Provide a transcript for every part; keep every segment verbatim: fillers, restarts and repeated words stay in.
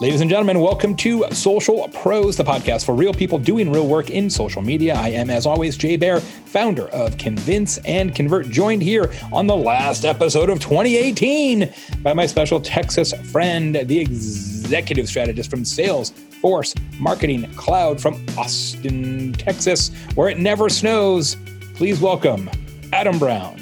Ladies and gentlemen, welcome to Social Pros, the podcast for real people doing real work in social media. I am, as always, Jay Baer, founder of Convince and Convert, joined here on the last episode of twenty eighteen by my special Texas friend, the executive strategist from Salesforce Marketing Cloud from Austin, Texas, where it never snows. Please welcome Adam Brown.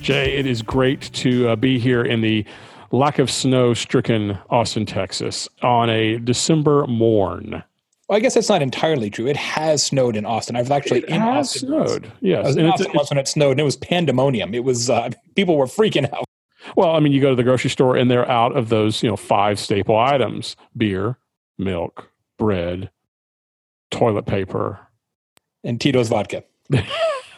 Jay, it is great to uh, be here in the lack of snow-stricken Austin, Texas, on a December morn. Well, I guess that's not entirely true. It has snowed in Austin. I've actually it in has Austin snowed. Once. Yes, I was in and Austin it's, once it's, when it snowed, and it was pandemonium. It was uh, people were freaking out. Well, I mean, you go to the grocery store, and they're out of those, you know, five staple items: beer, milk, bread, toilet paper, and Tito's vodka.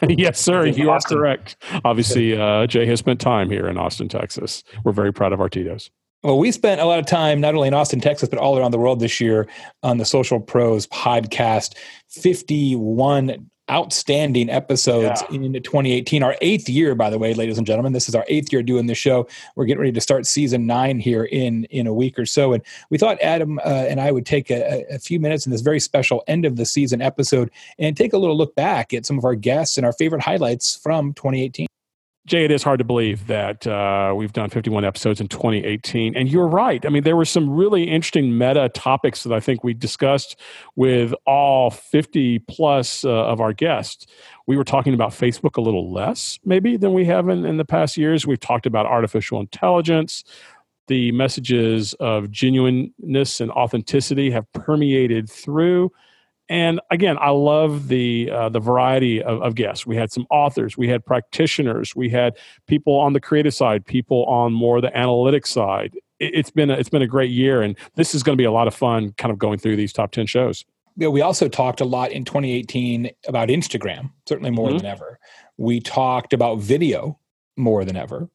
Yes, sir. You are correct. Obviously, uh, Jay has spent time here in Austin, Texas. We're very proud of our Tito's. Well, we spent a lot of time, not only in Austin, Texas, but all around the world this year on the Social Pros podcast. fifty-one outstanding episodes yeah. in twenty eighteen. Our eighth year, by the way, ladies and gentlemen. This is our eighth year doing this show. We're getting ready to start season nine here in, in a week or so. And we thought Adam uh, and I would take a, a few minutes in this very special end of the season episode and take a little look back at some of our guests and our favorite highlights from twenty eighteen. Jay, it is hard to believe that uh, we've done fifty-one episodes in twenty eighteen. And you're right. I mean, there were some really interesting meta topics that I think we discussed with all fifty plus uh, of our guests. We were talking about Facebook a little less maybe than we have in, in the past years. We've talked about artificial intelligence. The messages of genuineness and authenticity have permeated through. And again, I love the uh, the variety of, of guests. We had some authors, we had practitioners, we had people on the creative side, people on more the analytics side. It, it's been a, it's been a great year, and this is going to be a lot of fun, kind of going through these top ten shows. Yeah, we also talked a lot in twenty eighteen about Instagram, certainly more mm-hmm. than ever. We talked about video more than ever.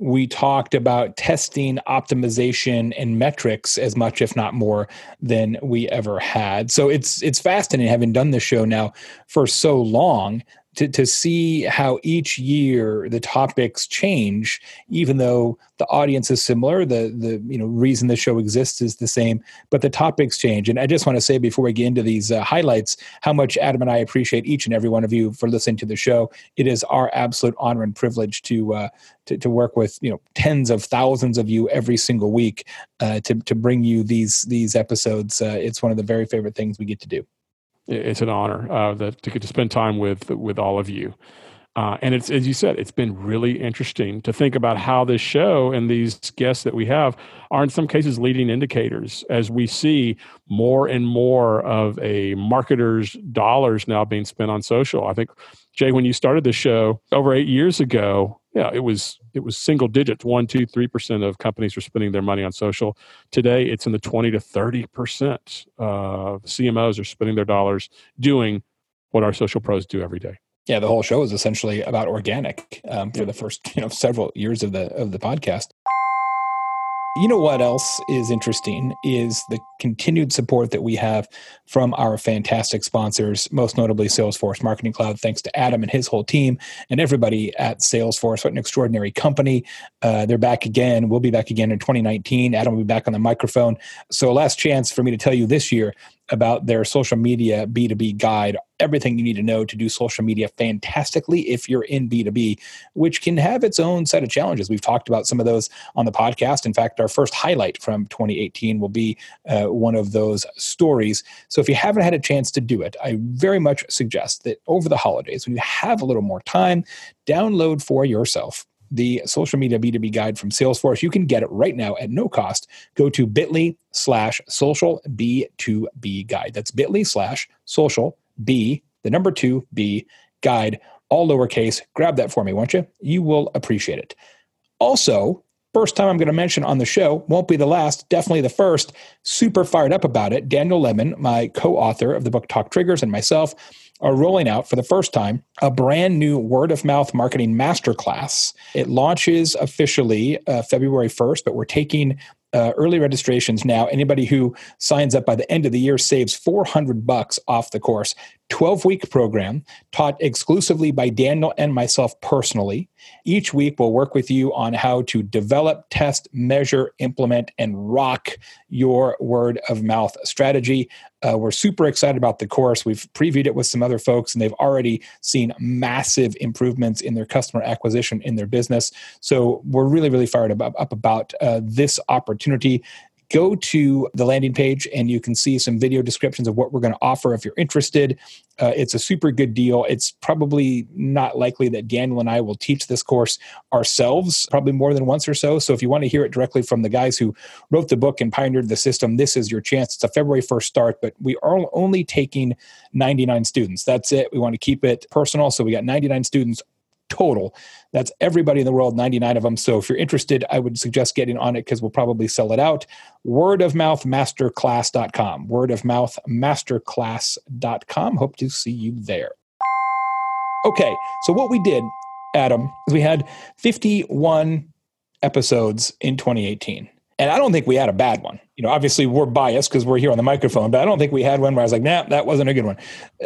We talked about testing, optimization, and metrics as much, if not more, than we ever had. So it's it's fascinating, having done this show now for so long, to, to see how each year the topics change, even though the audience is similar. The the you know reason the show exists is the same, but the topics change. And I just want to say before we get into these uh, highlights, how much Adam and I appreciate each and every one of you for listening to the show. It is our absolute honor and privilege to uh, to, to work with you know tens of thousands of you every single week uh, to to bring you these these episodes. Uh, it's one of the very favorite things we get to do. It's an honor uh, that to get to spend time with with all of you, uh, and it's as you said, it's been really interesting to think about how this show and these guests that we have are in some cases leading indicators as we see more and more of a marketer's dollars now being spent on social. I think, Jay, when you started the show over eight years ago, yeah, it was it was single digits, one, two, three percent of companies were spending their money on social. Today, it's in the twenty to thirty percent of C M Os are spending their dollars doing what our social pros do every day. Yeah, the whole show is essentially about organic um, for yeah. the first you know several years of the of the podcast. You know what else is interesting is the continued support that we have from our fantastic sponsors, most notably Salesforce Marketing Cloud. Thanks to Adam and his whole team and everybody at Salesforce. What an extraordinary company. Uh, they're back again. We'll be back again in twenty nineteen. Adam will be back on the microphone. So last chance for me to tell you this year about their social media B two B guide, everything you need to know to do social media fantastically if you're in B two B, which can have its own set of challenges. We've talked about some of those on the podcast. In fact, our first highlight from twenty eighteen will be uh, one of those stories. So if you haven't had a chance to do it, I very much suggest that over the holidays, when you have a little more time, download for yourself the social media B two B guide from Salesforce. You can get it right now at no cost. Go to bit.ly slash social B two B guide. That's bit.ly slash social B, the number two B guide, all lowercase. Grab that for me, won't you? You will appreciate it. Also, first time I'm going to mention on the show, won't be the last, definitely the first, super fired up about it. Daniel Lemon, my co-author of the book Talk Triggers, and myself are rolling out for the first time a brand new Word of Mouth Marketing Masterclass. It launches officially uh, February first, but we're taking Uh, early registrations now. Anybody who signs up by the end of the year saves four hundred bucks off the course. twelve-week program taught exclusively by Daniel and myself personally. Each week, we'll work with you on how to develop, test, measure, implement, and rock your word of mouth strategy. Uh, we're super excited about the course. We've previewed it with some other folks, and they've already seen massive improvements in their customer acquisition in their business. So we're really, really fired up, up about uh, this opportunity. Go to the landing page and you can see some video descriptions of what we're going to offer if you're interested. Uh, it's a super good deal. It's probably not likely that Daniel and I will teach this course ourselves, probably more than once or so. So if you want to hear it directly from the guys who wrote the book and pioneered the system, this is your chance. It's a February first start, but we are only taking ninety-nine students. That's it. We want to keep it personal. So we got ninety-nine students total. That's everybody in the world, ninety-nine of them. So if you're interested, I would suggest getting on it because we'll probably sell it out. word of mouth masterclass dot com. word of mouth masterclass dot com. Hope to see you there. Okay, so what we did, Adam, is we had fifty-one episodes in twenty eighteen. And I don't think we had a bad one. You know, obviously we're biased because we're here on the microphone, but I don't think we had one where I was like, nah, that wasn't a good one.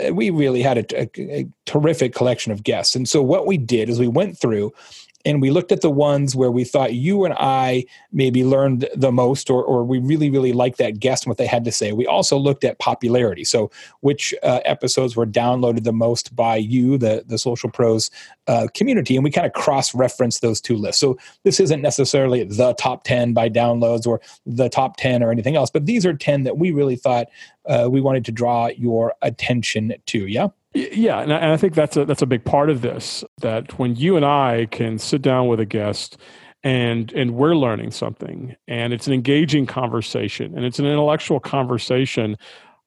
Uh, we really had a, a, a terrific collection of guests. And so what we did is we went through and we looked at the ones where we thought you and I maybe learned the most, or or we really, really liked that guest and what they had to say. We also looked at popularity. So which uh, episodes were downloaded the most by you, the, the Social Pros uh, community, and we kind of cross-referenced those two lists. So this isn't necessarily the top ten by downloads or the top ten or anything else, but these are ten that we really thought uh, we wanted to draw your attention to, yeah? Yeah, and I, and I think that's a that's a big part of this, that when you and I can sit down with a guest and and we're learning something and it's an engaging conversation and it's an intellectual conversation,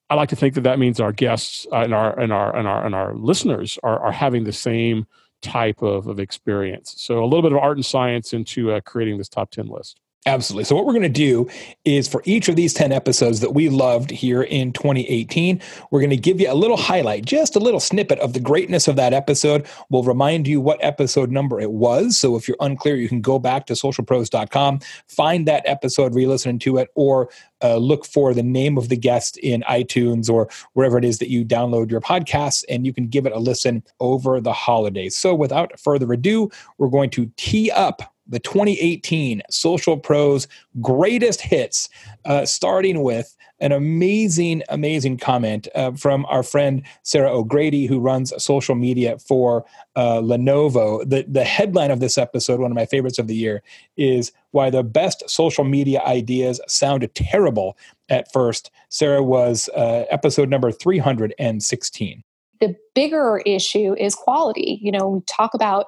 I like to think that that means our guests and our and our and our and our listeners are are having the same type of, of experience. So a little bit of art and science into uh, creating this top ten list. Absolutely. So what we're going to do is for each of these ten episodes that we loved here in twenty eighteen, we're going to give you a little highlight, just a little snippet of the greatness of that episode. We'll remind you what episode number it was. So if you're unclear, you can go back to social pros dot com, find that episode, re-listen to it, or uh, look for the name of the guest in iTunes or wherever it is that you download your podcasts, and you can give it a listen over the holidays. So without further ado, we're going to tee up the twenty eighteen Social Pros Greatest Hits, uh, starting with an amazing, amazing comment uh, from our friend Sarah O'Grady, who runs social media for uh, Lenovo. The, the headline of this episode, one of my favorites of the year, is why the best social media ideas sound terrible at first. Sarah was uh, episode number three hundred sixteen. The bigger issue is quality. You know, we talk about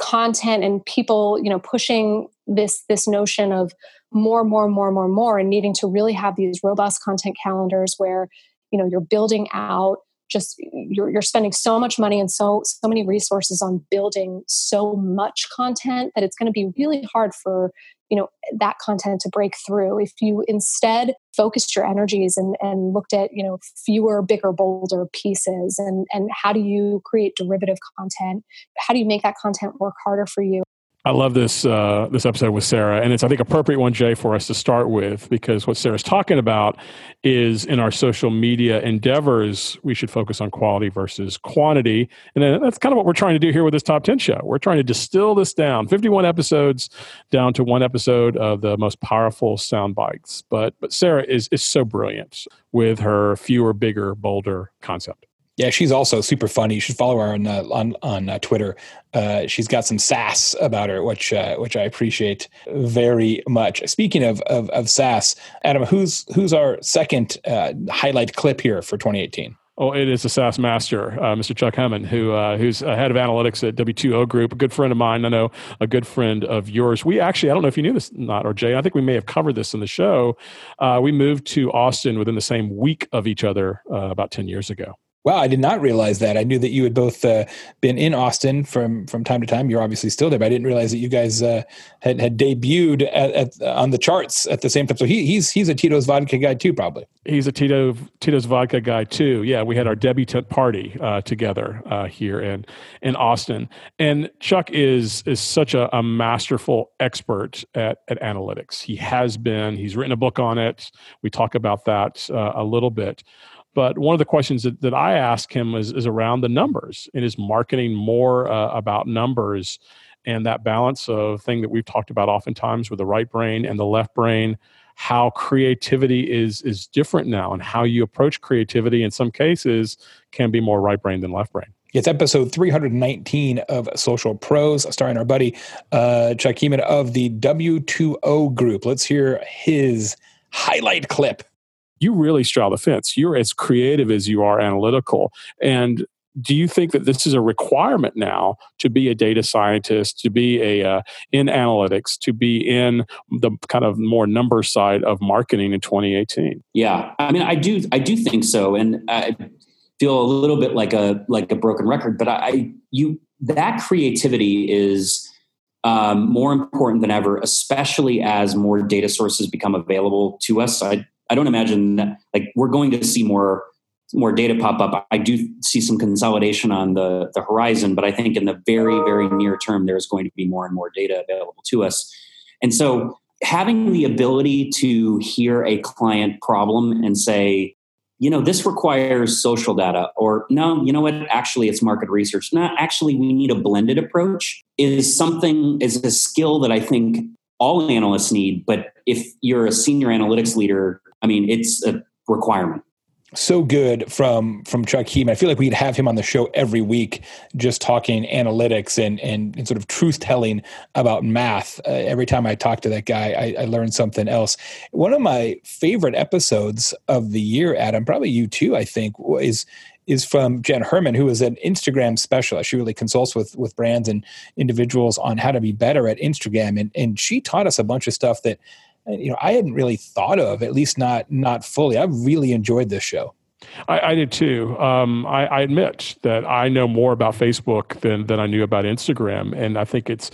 content and people, you know, pushing this this notion of more, more, more, more, more, and needing to really have these robust content calendars where, you know, you're building out just you're you're spending so much money and so so many resources on building so much content that it's going to be really hard for, you know, that content to break through. If you instead focused your energies and and looked at, you know, fewer, bigger, bolder pieces, and and how do you create derivative content? How do you make that content work harder for you? I love this uh, this episode with Sarah, and it's, I think, appropriate one, Jay, for us to start with, because what Sarah's talking about is in our social media endeavors, we should focus on quality versus quantity, and then that's kind of what we're trying to do here with this Top ten show. We're trying to distill this down, fifty-one episodes down to one episode of the most powerful sound bites. But but Sarah is is so brilliant with her fewer, bigger, bolder concept. Yeah, she's also super funny. You should follow her on uh, on on uh, Twitter. Uh, she's got some sass about her, which uh, which I appreciate very much. Speaking of of, of sass, Adam, who's who's our second uh, highlight clip here for twenty eighteen? Oh, it is the SaaS master, uh, Mister Chuck Hemann, who uh, who's a head of analytics at W two O Group, a good friend of mine. I know a good friend of yours. We actually, I don't know if you knew this or not, or Jay, I think we may have covered this in the show. Uh, we moved to Austin within the same week of each other uh, about ten years ago. Wow, I did not realize that. I knew that you had both uh, been in Austin from, from time to time. You're obviously still there, but I didn't realize that you guys uh, had, had debuted at, at, on the charts at the same time. So he, he's he's a Tito's vodka guy too, probably. He's a Tito Tito's vodka guy too. Yeah, we had our debutante party uh, together uh, here in in Austin. And Chuck is is such a, a masterful expert at at analytics. He has been. He's written a book on it. We talk about that uh, a little bit. But one of the questions that, that I ask him is, is around the numbers, and is marketing more uh, about numbers and that balance of thing that we've talked about oftentimes with the right brain and the left brain, how creativity is is different now, and how you approach creativity in some cases can be more right brain than left brain. It's episode three hundred nineteen of Social Pros, starring our buddy uh, Chuck Hemann of the W two O Group. Let's hear his highlight clip. You really straddle the fence. You're as creative as you are analytical. And do you think that this is a requirement now to be a data scientist, to be a uh, in analytics, to be in the kind of more number side of marketing in twenty eighteen? Yeah, I mean, I do, I do think so, and I feel a little bit like a like a broken record. But I, you, that creativity is um, more important than ever, especially as more data sources become available to us. I, I don't imagine that, like, we're going to see more. more data pop up. I do see some consolidation on the, the horizon, but I think in the very, very near term, there's going to be more and more data available to us. And so having the ability to hear a client problem and say, you know, this requires social data, or no, you know what, actually it's market research. No, actually we need a blended approach, is something, is a skill that I think all analysts need. But if you're a senior analytics leader, I mean, it's a requirement. So good from from Chuck Hemann. I feel like we'd have him on the show every week, just talking analytics and and, and sort of truth telling about math. Uh, every time I talk to that guy, I, I learn something else. One of my favorite episodes of the year, Adam, probably you too, I think, is is from Jen Herman, who is an Instagram specialist. She really consults with with brands and individuals on how to be better at Instagram, and and she taught us a bunch of stuff that, you know, I hadn't really thought of, at least not not fully. I really enjoyed this show. I, I did too. Um, I, I admit that I know more about Facebook than than I knew about Instagram, and I think it's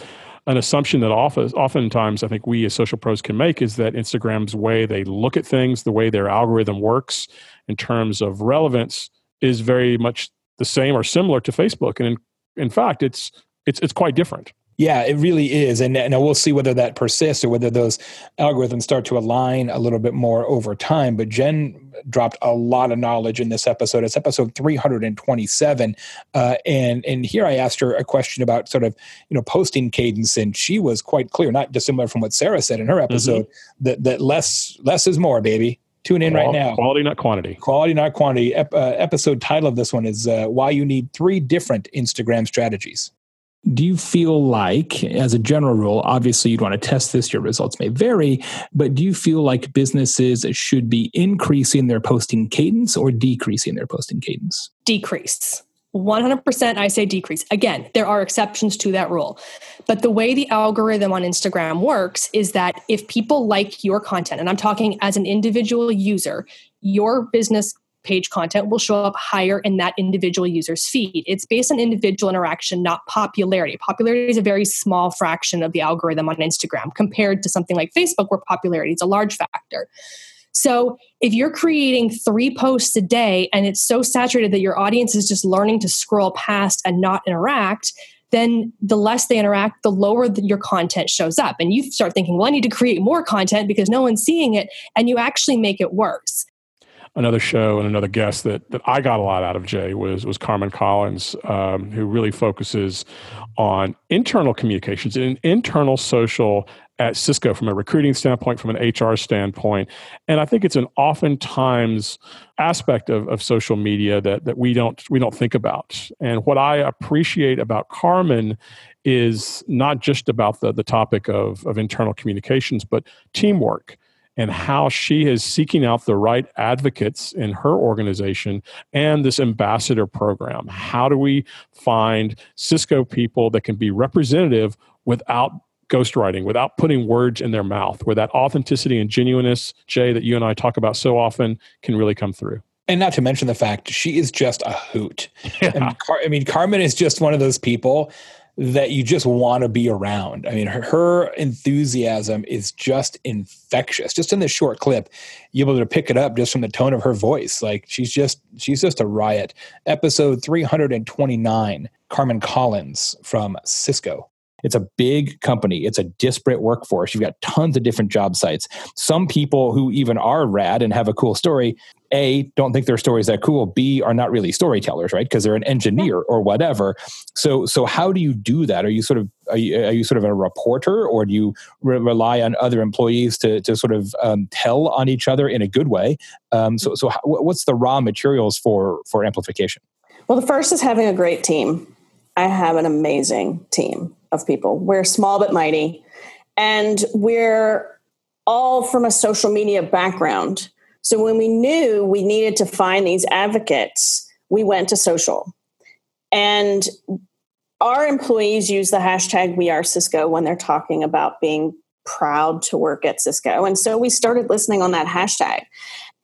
an assumption that often, oftentimes I think we as social pros can make, is that Instagram's way they look at things, the way their algorithm works in terms of relevance, is very much the same or similar to Facebook, and in, in fact, it's it's it's quite different. Yeah, it really is. And, and we'll see whether that persists or whether those algorithms start to align a little bit more over time. But Jen dropped a lot of knowledge in this episode. It's episode three hundred twenty-seven. Uh, and, and here I asked her a question about sort of, you know, posting cadence. And she was quite clear, not dissimilar from what Sarah said in her episode, mm-hmm. that, that less less is more, baby. Tune in right now. Quality, not quantity. Quality, not quantity. Ep- uh, episode title of this one is uh, Why You Need Three Different Instagram Strategies. Do you feel like, as a general rule, obviously you'd want to test this, your results may vary, but do you feel like businesses should be increasing their posting cadence or decreasing their posting cadence? Decrease. one hundred percent I say decrease. Again, there are exceptions to that rule. But the way the algorithm on Instagram works is that if people like your content, and I'm talking as an individual user, your business page content will show up higher in that individual user's feed. It's based on individual interaction, not popularity. Popularity is a very small fraction of the algorithm on Instagram compared to something like Facebook, where popularity is a large factor. So if you're creating three posts a day and it's so saturated that your audience is just learning to scroll past and not interact, then the less they interact, the lower the, your content shows up. And you start thinking, well, I need to create more content because no one's seeing it. And you actually make it worse. Another show and another guest that, that I got a lot out of, Jay, was was Carmen Collins, um, who really focuses on internal communications and internal social at Cisco from a recruiting standpoint, from an H R standpoint. And I think it's an oftentimes aspect of, of social media that that we don't we don't think about. And what I appreciate about Carmen is not just about the, the topic of, of internal communications, but teamwork, and how she is seeking out the right advocates in her organization and this ambassador program. How do we find Cisco people that can be representative without ghostwriting, without putting words in their mouth, where that authenticity and genuineness, Jay, that you and I talk about so often, can really come through? And not to mention the fact she is just a hoot. Yeah. I mean, Car- I mean, Carmen is just one of those people that you just want to be around. I mean, her, her enthusiasm is just infectious. Just in this short clip, you'll be able to pick it up just from the tone of her voice. Like, she's just she's just a riot. Episode three hundred twenty-nine, Carmen Collins from Cisco. It's a big company. It's a disparate workforce. You've got tons of different job sites. Some people who even are rad and have a cool story A, don't think their story is that cool. B, are not really storytellers, right? Because they're an engineer or whatever. So, so how do you do that? Are you sort of are you, are you sort of a reporter, or do you re- rely on other employees to to sort of um, tell on each other in a good way? Um, so, so how, what's the raw materials for for amplification? Well, the first is having a great team. I have an amazing team of people. We're small but mighty, and we're all from a social media background. So when we knew we needed to find these advocates, we went to social. And our employees use the hashtag We Are Cisco when they're talking about being proud to work at Cisco. And so we started listening on that hashtag.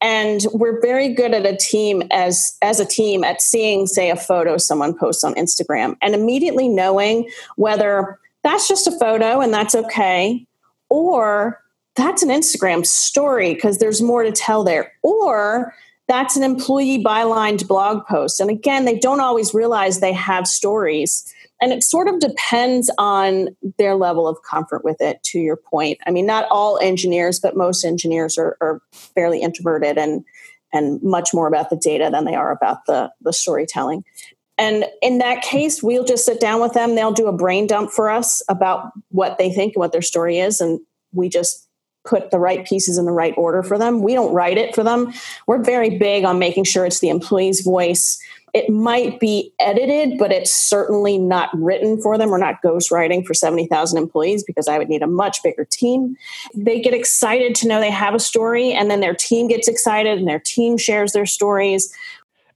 And we're very good at a team as, as a team at seeing, say, a photo someone posts on Instagram and immediately knowing whether that's just a photo and that's okay, or that's an Instagram story because there's more to tell there. Or that's an employee bylined blog post. And again, they don't always realize they have stories. And it sort of depends on their level of comfort with it, to your point. I mean, not all engineers, but most engineers are, are fairly introverted and, and much more about the data than they are about the, the storytelling. And in that case, we'll just sit down with them. They'll do a brain dump for us about what they think and what their story is. And we just put the right pieces in the right order for them. We don't write it for them. We're very big on making sure it's the employee's voice. It might be edited, but it's certainly not written for them. We're not ghostwriting for seventy thousand employees because I would need a much bigger team. They get excited to know they have a story, and then their team gets excited and their team shares their stories.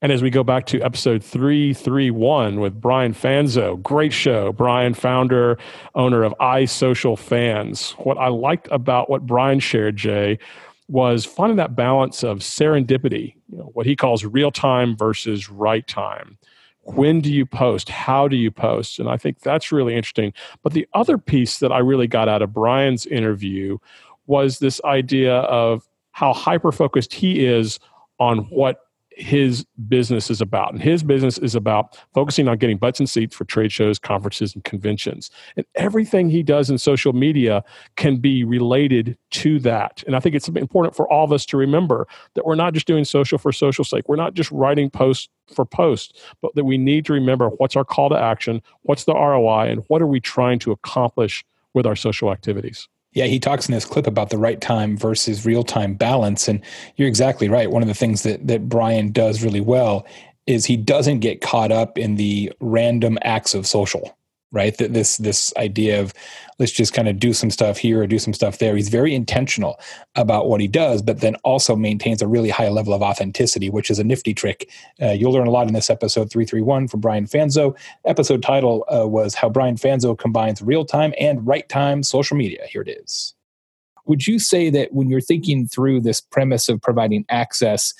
And as we go back to episode three thirty-one with Brian Fanzo, great show. Brian, founder, owner of iSocial Fans. What I liked about what Brian shared, Jay, was finding that balance of serendipity, you know, what he calls real time versus right time. When do you post? How do you post? And I think that's really interesting. But the other piece that I really got out of Brian's interview was this idea of how hyper-focused he is on what his business is about. And his business is about focusing on getting butts in seats for trade shows, conferences, and conventions. And everything he does in social media can be related to that. And I think it's important for all of us to remember that we're not just doing social for social's sake. We're not just writing posts for posts, but that we need to remember what's our call to action, what's the R O I, and what are we trying to accomplish with our social activities. Yeah, he talks in this clip about the right time versus real-time balance, and you're exactly right. One of the things that that Brian does really well is he doesn't get caught up in the random acts of social, right? This this idea of let's just kind of do some stuff here or do some stuff there. He's very intentional about what he does, but then also maintains a really high level of authenticity, which is a nifty trick. Uh, you'll learn a lot in this episode three thirty-one from Brian Fanzo. Episode title uh, was How Brian Fanzo Combines Real-Time and Right-Time Social Media. Here it is. Would you say that when you're thinking through this premise of providing access,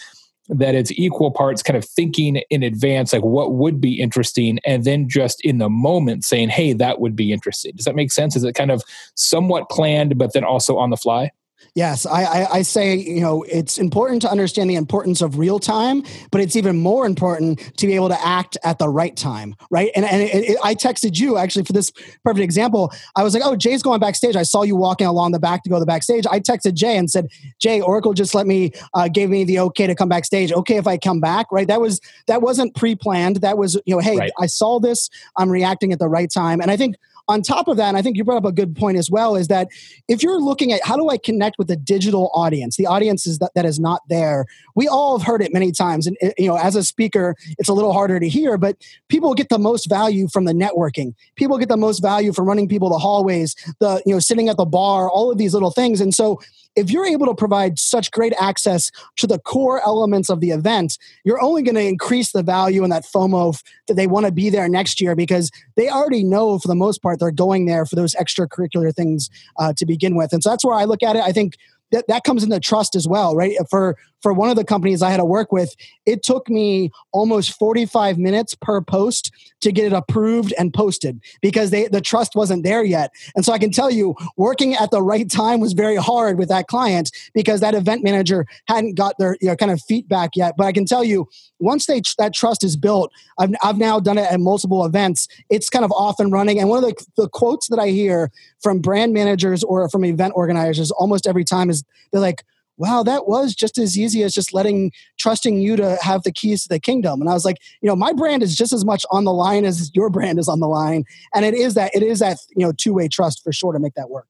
that it's equal parts kind of thinking in advance, like what would be interesting, and then just in the moment saying, hey, that would be interesting. Does that make sense? Is it kind of somewhat planned, but then also on the fly? Yes, I, I, I say, you know, it's important to understand the importance of real time, but it's even more important to be able to act at the right time, right? And, and it, it, I texted you actually for this perfect example. I was like, oh, Jay's going backstage. I saw you walking along the back to go to the backstage. I texted Jay and said, Jay, Oracle just let me, uh, gave me the okay to come backstage. Okay, if I come back, right? That was, that wasn't pre-planned. That was, you know, hey, right. I saw this. I'm reacting at the right time. And I think on top of that, and I think you brought up a good point as well, is that if you're looking at how do I connect with the digital audience, the audience is that, that is not there, we all have heard it many times. And you know, as a speaker, it's a little harder to hear, but people get the most value from the networking. People get the most value from running people the hallways, the you know, sitting at the bar, all of these little things. And so if you're able to provide such great access to the core elements of the event, you're only going to increase the value and that FOMO that they want to be there next year because they already know for the most part they're going there for those extracurricular things uh, to begin with. And so that's where I look at it. I think that, that comes into trust as well, right? For for one of the companies I had to work with, it took me almost forty-five minutes per post to get it approved and posted because they, the trust wasn't there yet. And so I can tell you, working at the right time was very hard with that client because that event manager hadn't got their you know, kind of feedback yet. But I can tell you, once they that trust is built, I've, I've now done it at multiple events. It's kind of off and running. And one of the, the quotes that I hear from brand managers or from event organizers almost every time is they're like, wow, that was just as easy as just letting, trusting you to have the keys to the kingdom. And I was like, you know, my brand is just as much on the line as your brand is on the line. And it is that, it is that, you know, two-way trust for sure to make that work.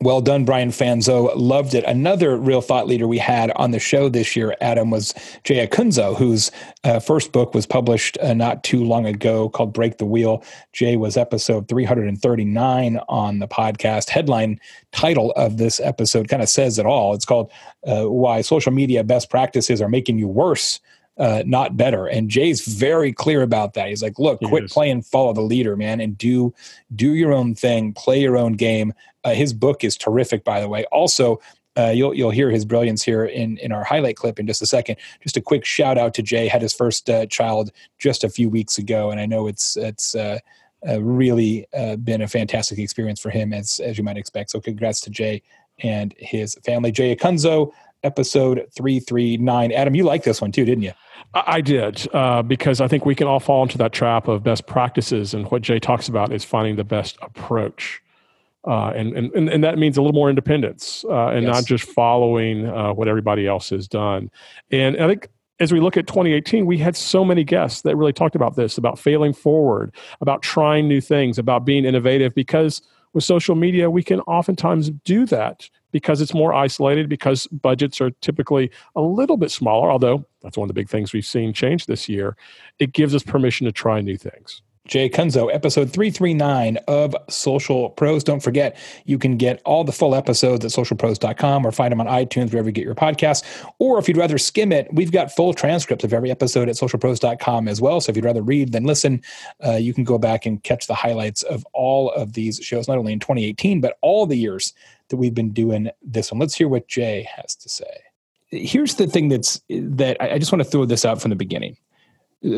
Well done, Brian Fanzo. Loved it. Another real thought leader we had on the show this year, Adam, was Jay Acunzo, whose uh, first book was published uh, not too long ago called Break the Wheel. Jay was episode three thirty-nine on the podcast. Headline title of this episode kind of says it all. It's called uh, Why Social Media Best Practices Are Making You Worse, uh, Not Better. And Jay's very clear about that. He's like, look, he quit is. playing follow the leader, man, and do do your own thing, play your own game. Uh, his book is terrific, by the way. Also, uh, you'll you'll hear his brilliance here in, in our highlight clip in just a second. Just a quick shout out to Jay. Had his first uh, child just a few weeks ago, and I know it's it's uh, uh, really uh, been a fantastic experience for him, as as you might expect. So congrats to Jay and his family. Jay Acunzo, episode three thirty-nine. Adam, you liked this one too, didn't you? I did, uh, because I think we can all fall into that trap of best practices, and what Jay talks about is finding the best approach. Uh, and, and and that means a little more independence uh, and yes. not just following uh, what everybody else has done. And I think as we look at twenty eighteen, we had so many guests that really talked about this, about failing forward, about trying new things, about being innovative, because with social media, we can oftentimes do that because it's more isolated, because budgets are typically a little bit smaller, although that's one of the big things we've seen change this year. It gives us permission to try new things. Jay Acunzo, episode three thirty-nine of Social Pros. Don't forget, you can get all the full episodes at social pros dot com or find them on iTunes, wherever you get your podcasts. Or if you'd rather skim it, we've got full transcripts of every episode at social pros dot com as well. So if you'd rather read than listen, uh, you can go back and catch the highlights of all of these shows, not only in twenty eighteen, but all the years that we've been doing this one. Let's hear what Jay has to say. Here's the thing that's that I just want to throw this out from the beginning.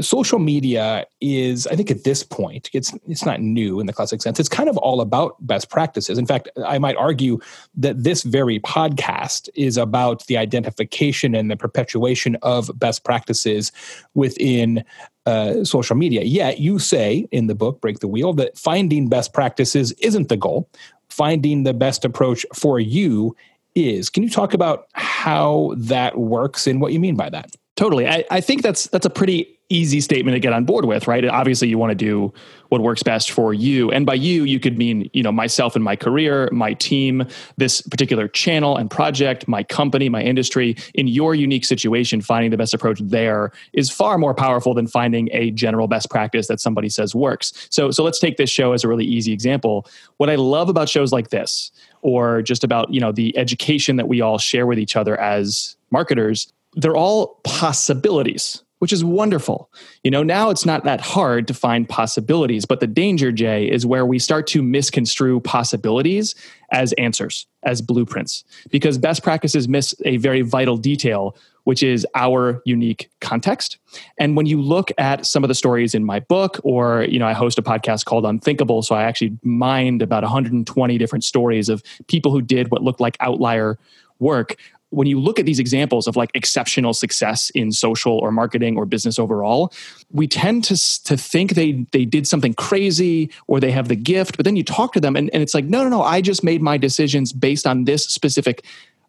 Social media is, I think at this point, it's it's not new in the classic sense. It's kind of all about best practices. In fact, I might argue that this very podcast is about the identification and the perpetuation of best practices within uh, social media. Yet you say in the book, Break the Wheel, that finding best practices isn't the goal. Finding the best approach for you is. Can you talk about how that works and what you mean by that? Totally. I, I think that's that's a pretty easy statement to get on board with, right? Obviously, you want to do what works best for you. And by you, you could mean, you know, myself and my career, my team, this particular channel and project, my company, my industry. In your unique situation, finding the best approach there is far more powerful than finding a general best practice that somebody says works. So, so let's take this show as a really easy example. What I love about shows like this, or just about, you know, the education that we all share with each other as marketers, they're all possibilities, which is wonderful. You know, now it's not that hard to find possibilities, but the danger, Jay, is where we start to misconstrue possibilities as answers, as blueprints, because best practices miss a very vital detail, which is our unique context. And when you look at some of the stories in my book, or, you know, I host a podcast called Unthinkable, so I actually mined about one hundred twenty different stories of people who did what looked like outlier work. When you look at these examples of like exceptional success in social or marketing or business overall, we tend to to think they they did something crazy or they have the gift, but then you talk to them and, and it's like, no, no, no, I just made my decisions based on this specific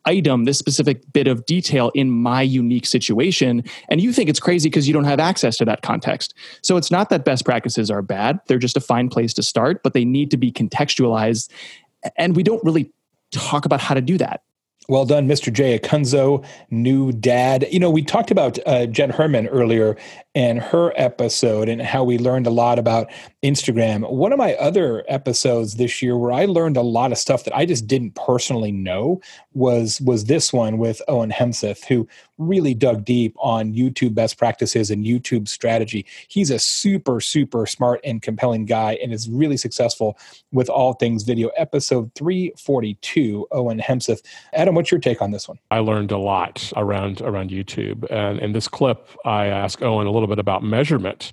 item, this specific bit of detail in my unique situation. And you think it's crazy because you don't have access to that context. So it's not that best practices are bad. They're just a fine place to start, but they need to be contextualized. And we don't really talk about how to do that. Well done, Mister Jay Acunzo, new dad. You know, we talked about uh, Jen Herman earlier and her episode and how we learned a lot about Instagram. One of my other episodes this year where I learned a lot of stuff that I just didn't personally know was, was this one with Owen Hemseth, who really dug deep on YouTube best practices and YouTube strategy. He's a super, super smart and compelling guy and is really successful with all things video. Episode three forty-two, Owen Hemseth. Adam, what's your take on this one? I learned a lot around around YouTube. And in this clip, I asked Owen a little bit about measurement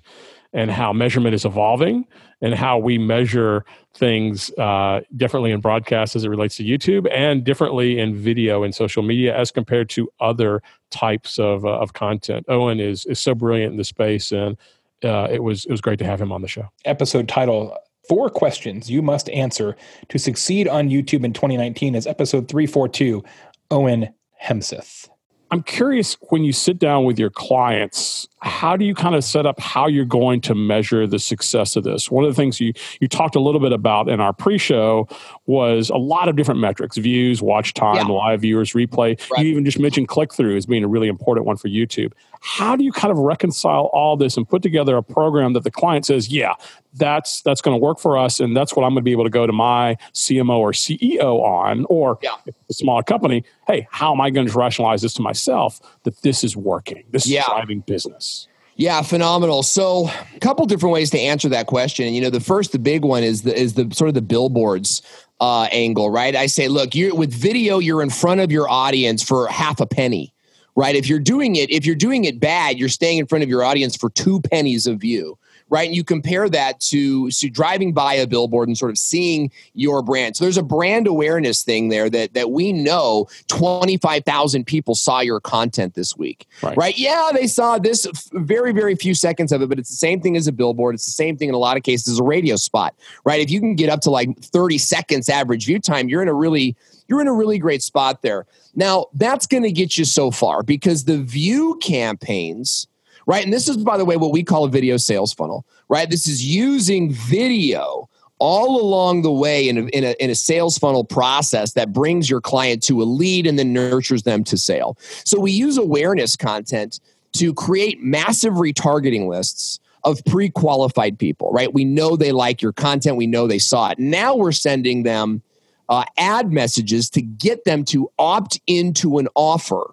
and how measurement is evolving and how we measure things uh, differently in broadcast as it relates to YouTube and differently in video and social media as compared to other types of, uh, of content. Owen is is so brilliant in the space, and uh, it was it was great to have him on the show. Episode title, Four Questions You Must Answer to Succeed on YouTube in twenty nineteen, is episode three forty-two, Owen Hemseth. I'm curious, when you sit down with your clients, how do you kind of set up how you're going to measure the success of this? One of the things you, you talked a little bit about in our pre-show was a lot of different metrics, views, watch time, yeah. live viewers, replay. Right. You even just mentioned click-through as being a really important one for YouTube. How do you kind of reconcile all this and put together a program that the client says, yeah, that's that's going to work for us, and that's what I'm going to be able to go to my C M O or C E O on, or yeah. a smaller company, hey, how am I going to rationalize this to myself that this is working? This yeah. is driving business. Yeah, phenomenal. So a couple different ways to answer that question. You know, the first, the big one is the, is the sort of the billboards uh, angle, right? I say, look, you're, with video, you're in front of your audience for half a penny, right? If you're doing it, if you're doing it bad, you're staying in front of your audience for two pennies a view. Right. And you compare that to, to driving by a billboard and sort of seeing your brand. So there's a brand awareness thing there that, that we know twenty-five thousand people saw your content this week. Right. right. Yeah, they saw this very, very few seconds of it, but it's the same thing as a billboard. It's the same thing in a lot of cases as a radio spot. Right. If you can get up to like thirty seconds average view time, you're in a really You're in a really great spot there. Now, that's going to get you so far because the view campaigns, right? And this is, by the way, what we call a video sales funnel, right? This is using video all along the way in a, in a, in a sales funnel process that brings your client to a lead and then nurtures them to sale. So we use awareness content to create massive retargeting lists of pre-qualified people, right? We know they like your content. We know they saw it. Now we're sending them Uh, ad messages to get them to opt into an offer.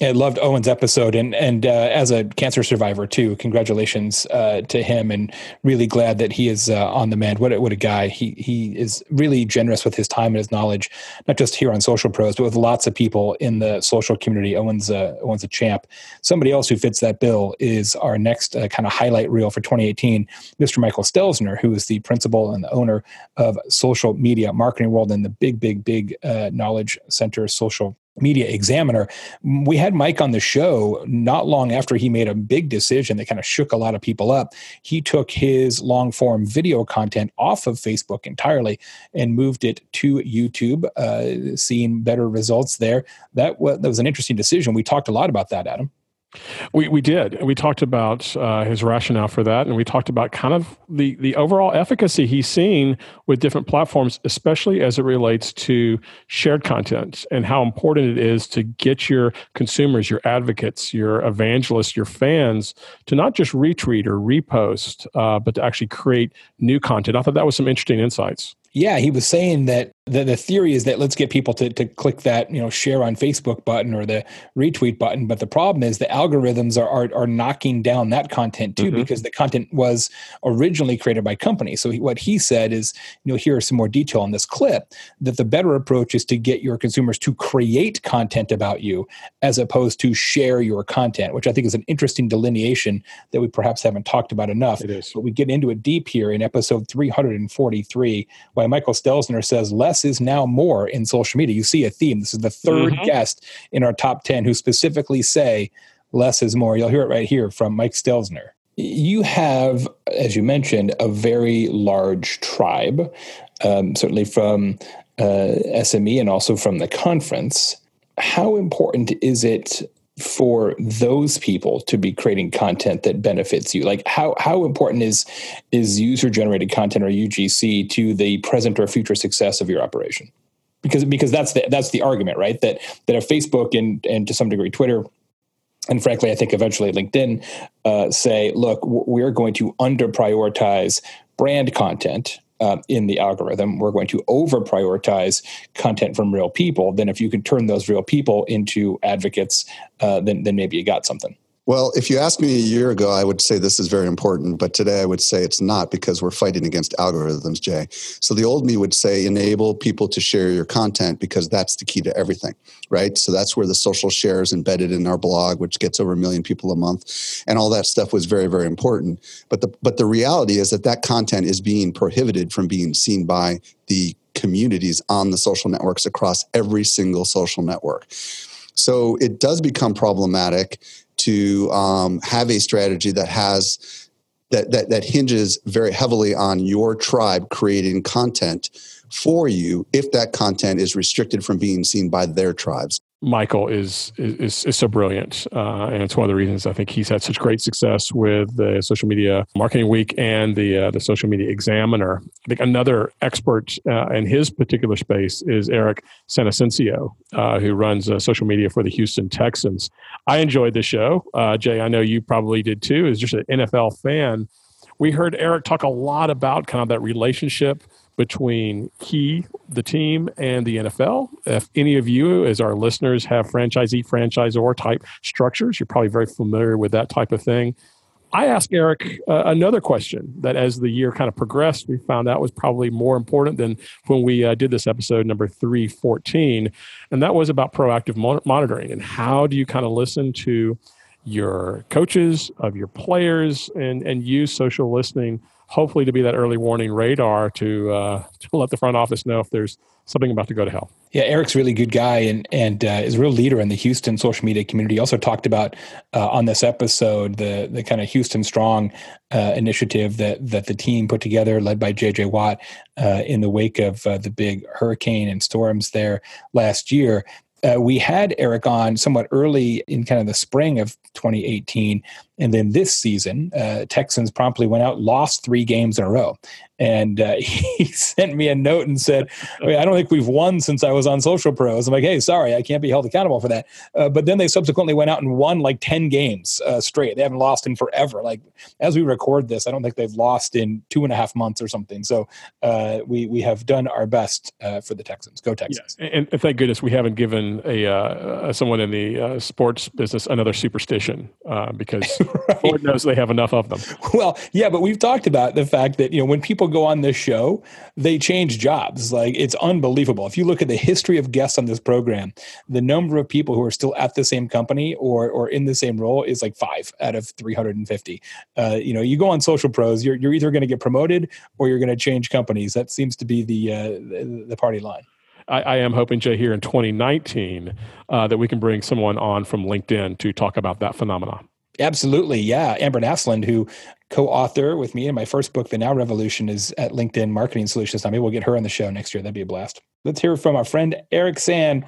I loved Owen's episode, and and uh, as a cancer survivor too, congratulations uh, to him, and really glad that he is uh, on the mend. What a, what a guy! He he is really generous with his time and his knowledge, not just here on Social Pros, but with lots of people in the social community. Owen's uh, Owen's a champ. Somebody else who fits that bill is our next uh, kind of highlight reel for twenty eighteen, Mister Michael Stelzner, who is the principal and the owner of Social Media Marketing World and the big big big uh, knowledge center, Social Media Examiner. We had Mike on the show not long after he made a big decision that kind of shook a lot of people up. He took his long-form video content off of Facebook entirely and moved it to YouTube, uh, seeing better results there. That was, that was an interesting decision. We talked a lot about that, Adam. We we did. We talked about uh, his rationale for that, and we talked about kind of the, the overall efficacy he's seen with different platforms, especially as it relates to shared content and how important it is to get your consumers, your advocates, your evangelists, your fans to not just retweet or repost, uh, but to actually create new content. I thought that was some interesting insights. Yeah, he was saying that the, the theory is that let's get people to, to click that, you know, share on Facebook button or the retweet button. But the problem is the algorithms are are, are knocking down that content too, mm-hmm. because the content was originally created by companies. So he, what he said is, you know, here are some more detail on this clip, that the better approach is to get your consumers to create content about you as opposed to share your content, which I think is an interesting delineation that we perhaps haven't talked about enough. It is. But we get into it deep here in episode three forty-three, why Michael Stelzner says less is now more in social media. You see a theme. This is the third mm-hmm. guest in our top ten who specifically say less is more. You'll hear it right here from Mike Stelzner. You have, as you mentioned, a very large tribe, um, certainly from uh, S M E and also from the conference. How important is it for those people to be creating content that benefits you? Like how, how important is, is user-generated content or U G C to the present or future success of your operation? Because, because that's the, that's the argument, right? That, that if Facebook and, and to some degree Twitter, and frankly, I think eventually LinkedIn uh, say, look, we're going to under-prioritize brand content Uh, in the algorithm, we're going to over-prioritize content from real people. Then if you can turn those real people into advocates, uh, then, then maybe you got something. Well, if you asked me a year ago, I would say this is very important. But today I would say it's not because we're fighting against algorithms, Jay. So the old me would say enable people to share your content because that's the key to everything, right? So that's where the social share is embedded in our blog, which gets over a million people a month. And all that stuff was very, very important. But the, but the reality is that that content is being prohibited from being seen by the communities on the social networks across every single social network. So it does become problematic to um, have a strategy that has that, that that hinges very heavily on your tribe creating content for you if that content is restricted from being seen by their tribes. Michael is is is so brilliant, uh, and it's one of the reasons I think he's had such great success with the Social Media Marketing Week and the uh, the Social Media Examiner. I think another expert uh, in his particular space is Eric San, uh, who runs uh, social media for the Houston Texans. I enjoyed this show, uh, Jay. I know you probably did too. As just an N F L fan, we heard Eric talk a lot about kind of that relationship between he, the team, and the N F L. If any of you, as our listeners, have franchisee, franchisor type structures, you're probably very familiar with that type of thing. I asked Eric uh, another question that as the year kind of progressed, we found out was probably more important than when we uh, did this episode number three fourteen. And that was about proactive mon- monitoring and how do you kind of listen to your coaches, of your players, and, and use social listening hopefully to be that early warning radar to uh, to let the front office know if there's something about to go to hell. Yeah, Eric's a really good guy and and uh, is a real leader in the Houston social media community. He also talked about uh, on this episode the the kind of Houston Strong uh, initiative that that the team put together, led by J J Watt, uh, in the wake of uh, the big hurricane and storms there last year. Uh, we had Eric on somewhat early in kind of the spring of twenty eighteen. And then this season, uh, Texans promptly went out, lost three games in a row. And uh, he sent me a note and said, I don't think we've won since I was on Social Pros. I'm like, hey, sorry, I can't be held accountable for that. Uh, but then they subsequently went out and won like ten games uh, straight. They haven't lost in forever. Like as we record this, I don't think they've lost in two and a half months or something. So uh, we we have done our best uh, for the Texans. Go Texans. Yeah. And, and thank goodness we haven't given a uh, someone in the uh, sports business another superstition uh, because right. Lord knows they have enough of them. Well, yeah, but we've talked about the fact that, you know, when people go on this show, they change jobs. Like it's unbelievable. If you look at the history of guests on this program, the number of people who are still at the same company or or in the same role is like five out of three hundred fifty. Uh, you know, you go on Social Pros, you're you're either going to get promoted or you're going to change companies. That seems to be the uh, the, the party line. I, I am hoping, Jay, here in twenty nineteen uh, that we can bring someone on from LinkedIn to talk about that phenomenon. Absolutely. Yeah. Amber Naslund, who co-author with me in my first book, The Now Revolution, is at LinkedIn Marketing Solutions. Maybe we'll get her on the show next year. That'd be a blast. Let's hear from our friend Eric San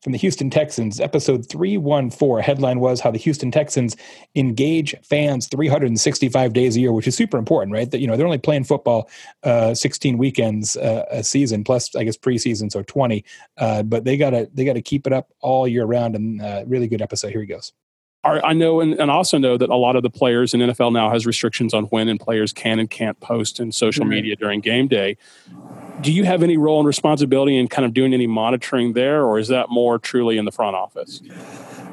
from the Houston Texans. Episode three fourteen, headline was how the Houston Texans engage fans three hundred sixty-five days a year, which is super important, right? That, you know, they're only playing football uh, sixteen weekends uh, a season, plus I guess preseason, so twenty. Uh, but they gotta they gotta keep it up all year round. And uh, really good episode. Here he goes. I know and, and also know that a lot of the players in N F L now has restrictions on when and players can and can't post in social media during game day. Do you have any role and responsibility in kind of doing any monitoring there, or is that more truly in the front office?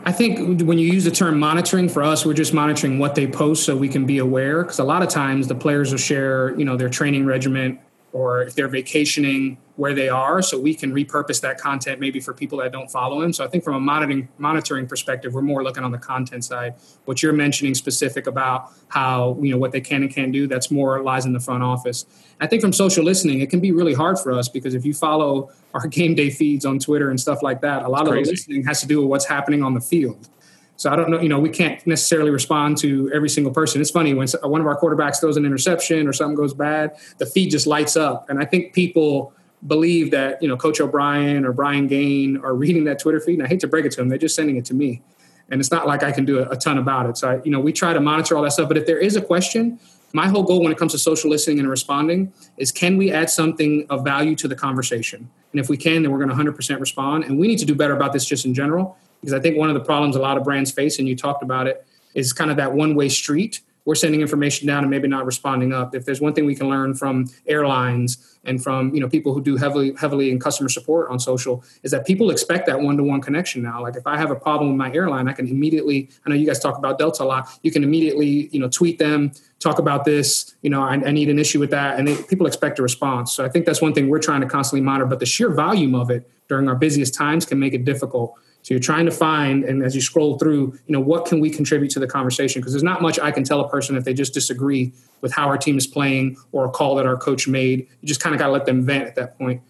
I think when you use the term monitoring, for us, we're just monitoring what they post so we can be aware, because a lot of times the players will share, you know, their training regimen or if they're vacationing where they are, so we can repurpose that content maybe for people that don't follow him. So I think from a monitoring monitoring perspective, we're more looking on the content side. What you're mentioning specific about how, you know, what they can and can't do, that's more lies in the front office. I think from social listening, it can be really hard for us because if you follow our game day feeds on Twitter and stuff like that, a lot of the listening has to do with what's happening on the field. So I don't know, you know, we can't necessarily respond to every single person. It's funny, when one of our quarterbacks throws an interception or something goes bad, the feed just lights up. And I think people believe that, you know, Coach O'Brien or Brian Gain are reading that Twitter feed. And I hate to break it to them, they're just sending it to me. And it's not like I can do a, a ton about it. So, I, you know, we try to monitor all that stuff. But if there is a question, my whole goal when it comes to social listening and responding is, can we add something of value to the conversation? And if we can, then we're going to one hundred percent respond. And we need to do better about this just in general. Because I think one of the problems a lot of brands face, and you talked about it, is kind of that one-way street. We're sending information down and maybe not responding up. If there's one thing we can learn from airlines and from, you know, people who do heavily heavily in customer support on social, is that people expect that one-to-one connection now. Like if I have a problem with my airline, I can immediately, I know you guys talk about Delta a lot, you can immediately, you know, tweet them, talk about this, you know, I, I need an issue with that. And they, people expect a response. So I think that's one thing we're trying to constantly monitor. But the sheer volume of it during our busiest times can make it difficult. So you're trying to find, and as you scroll through, you know, what can we contribute to the conversation? Because there's not much I can tell a person if they just disagree with how our team is playing or a call that our coach made. You just kind of got to let them vent at that point.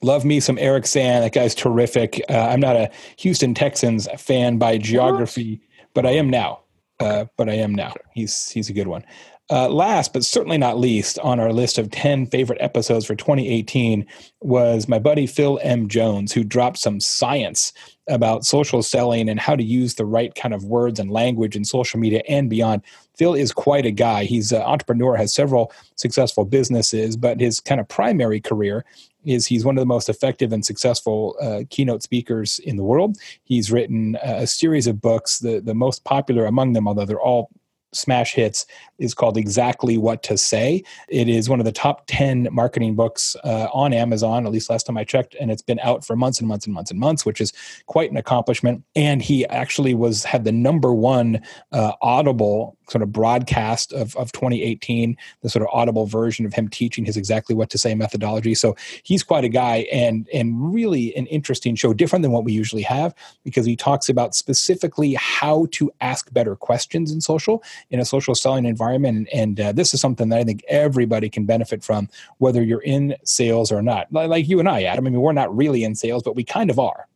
Love me some Eric San. That guy's terrific. Uh, I'm not a Houston Texans fan by geography, but I am now. Uh, but I am now. He's he's a good one. Uh, last, but certainly not least, on our list of ten favorite episodes for twenty eighteen was my buddy Phil M. Jones, who dropped some science about social selling and how to use the right kind of words and language in social media and beyond. Phil is quite a guy. He's an entrepreneur, has several successful businesses, but his kind of primary career is he's one of the most effective and successful uh, keynote speakers in the world. He's written a series of books. The, the most popular among them, although they're all smash hits, is called Exactly What to Say. It is one of the top ten marketing books uh, on Amazon, at least last time I checked, and it's been out for months and months and months and months, which is quite an accomplishment. And he actually was had the number one uh, Audible sort of broadcast of, of twenty eighteen, the sort of Audible version of him teaching his Exactly What to Say methodology. So he's quite a guy, and and really an interesting show, different than what we usually have, because he talks about specifically how to ask better questions in social, in a social selling environment. And, and uh, this is something that I think everybody can benefit from, whether you're in sales or not. Like you and I, Adam, I mean, we're not really in sales, but we kind of are.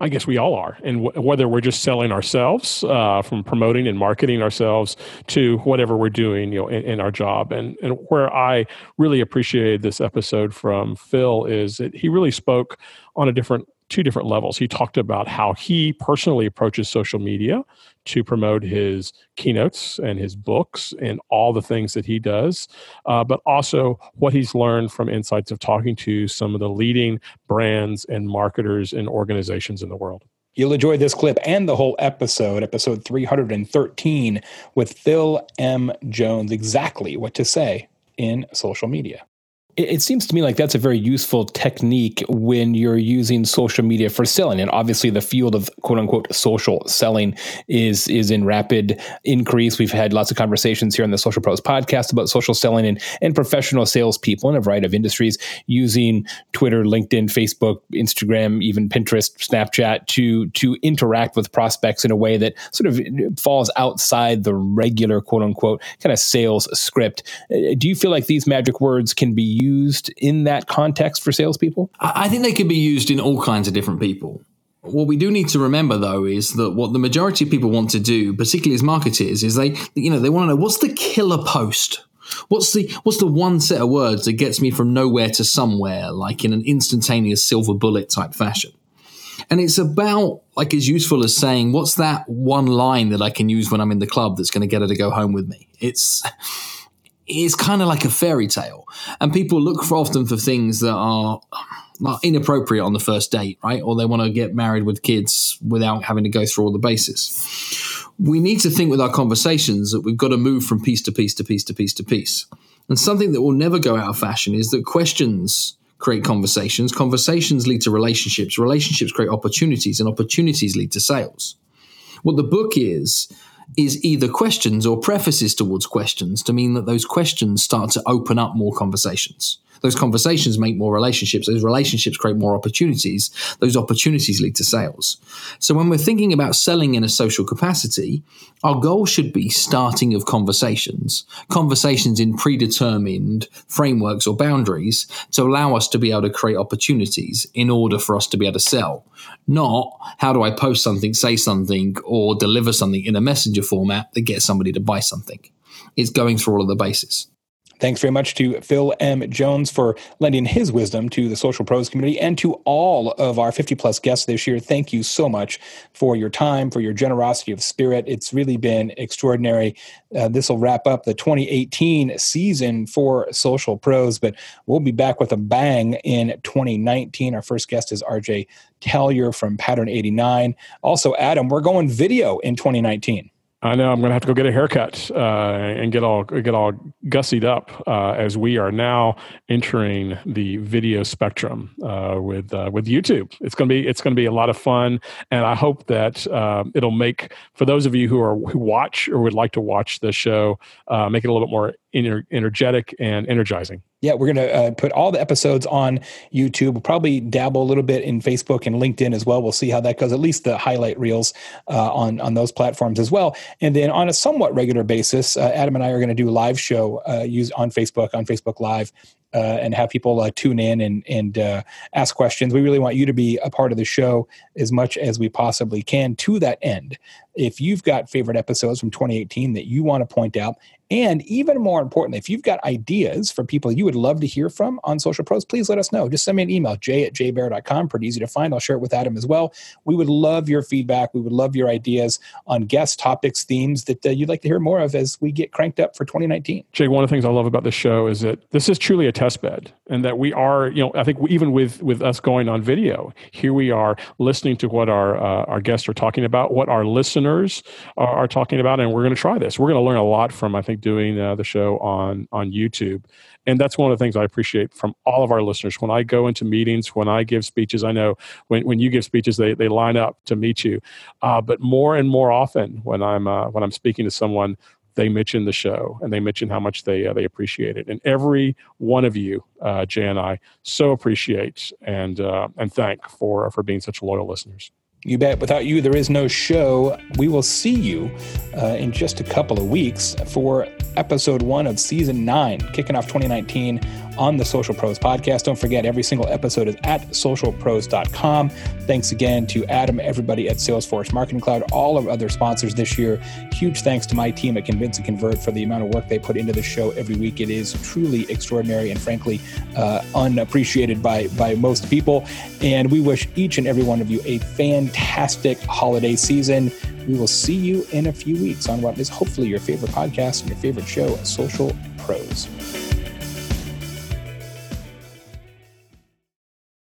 I guess we all are. And w- whether we're just selling ourselves, uh, from promoting and marketing ourselves to whatever we're doing, you know, in, in our job. And and where I really appreciated this episode from Phil is that he really spoke on a different two different levels. He talked about how he personally approaches social media to promote his keynotes and his books and all the things that he does, uh, but also what he's learned from insights of talking to some of the leading brands and marketers and organizations in the world. You'll enjoy this clip and the whole episode, episode three hundred thirteen with Phil M. Jones, Exactly What to Say in Social Media. It seems to me like that's a very useful technique when you're using social media for selling. And obviously the field of quote unquote social selling is, is in rapid increase. We've had lots of conversations here on the Social Pros podcast about social selling and, and professional salespeople in a variety of industries using Twitter, LinkedIn, Facebook, Instagram, even Pinterest, Snapchat to, to interact with prospects in a way that sort of falls outside the regular quote unquote kind of sales script. Do you feel like these magic words can be used? used in that context for salespeople? I think they could be used in all kinds of different people. What we do need to remember, though, is that what the majority of people want to do, particularly as marketers, is they, you know, they want to know what's the killer post. What's the what's the one set of words that gets me from nowhere to somewhere, like in an instantaneous silver bullet type fashion? And it's about like as useful as saying, what's that one line that I can use when I'm in the club that's going to get her to go home with me? It's It's kind of like a fairy tale, and people look for often for things that are, are inappropriate on the first date, right? Or they want to get married with kids without having to go through all the bases. We need to think with our conversations that we've got to move from piece to piece to piece to piece to piece. And something that will never go out of fashion is that questions create conversations. Conversations lead to relationships. Relationships create opportunities, and opportunities lead to sales. What the book is is either questions or prefaces towards questions to mean that those questions start to open up more conversations. Those conversations make more relationships. Those relationships create more opportunities. Those opportunities lead to sales. So when we're thinking about selling in a social capacity, our goal should be starting of conversations, conversations in predetermined frameworks or boundaries to allow us to be able to create opportunities in order for us to be able to sell. Not how do I post something, say something, or deliver something in a messenger format that gets somebody to buy something. It's going through all of the bases. Thanks very much to Phil M. Jones for lending his wisdom to the Social Pros community and to all of our fifty plus guests this year. Thank you so much for your time, for your generosity of spirit. It's really been extraordinary. Uh, this will wrap up the twenty eighteen season for Social Pros, but we'll be back with a bang in twenty nineteen. Our first guest is R J Tellier from Pattern eighty-nine. Also, Adam, we're going video in twenty nineteen. I know I'm going to have to go get a haircut uh, and get all get all gussied up uh, as we are now entering the video spectrum uh, with uh, with YouTube. It's going to be it's going to be a lot of fun, and I hope that uh, it'll make for those of you who are who watch or would like to watch the show uh, make it a little bit more ener- energetic and energizing. Yeah, we're going to uh, put all the episodes on YouTube. We'll probably dabble a little bit in Facebook and LinkedIn as well. We'll see how that goes, at least the highlight reels uh, on, on those platforms as well. And then on a somewhat regular basis, uh, Adam and I are going to do live show uh, use on Facebook, on Facebook Live. Uh, and have people uh, tune in and, and uh, ask questions. We really want you to be a part of the show as much as we possibly can. To that end, if you've got favorite episodes from twenty eighteen that you want to point out. And even more importantly, if you've got ideas for people you would love to hear from on Social Pros, please let us know. Just send me an email, jay at jay baer dot com. Pretty easy to find. I'll share it with Adam as well. We would love your feedback. We would love your ideas on guest topics, themes that uh, you'd like to hear more of as we get cranked up for twenty nineteen. Jay, one of the things I love about this show is that this is truly a test bed, and that we are, you know, I think we, even with, with us going on video, here we are listening to what our, uh, our guests are talking about, what our listeners are, are talking about, and we're going to try this. We're going to learn a lot from, I think, doing uh, the show on on YouTube. And that's one of the things I appreciate from all of our listeners. When I go into meetings, when I give speeches, I know when, when you give speeches, they they line up to meet you. Uh, but more and more often when I'm uh, when I'm speaking to someone, they mention the show and they mention how much they uh, they appreciate it. And every one of you, uh, Jay and I, so appreciate and uh, and thank for for being such loyal listeners. You bet. Without you, there is no show. We will see you uh, in just a couple of weeks for episode one of season nine, kicking off twenty nineteen on the Social Pros podcast. Don't forget, every single episode is at social pros dot com. Thanks again to Adam, everybody at Salesforce Marketing Cloud, all of our other sponsors this year. Huge thanks to my team at Convince and Convert for the amount of work they put into the show every week. It is truly extraordinary and frankly uh, unappreciated by, by most people. And we wish each and every one of you a fantastic Fantastic holiday season. We will see you in a few weeks on what is hopefully your favorite podcast and your favorite show, Social Pros.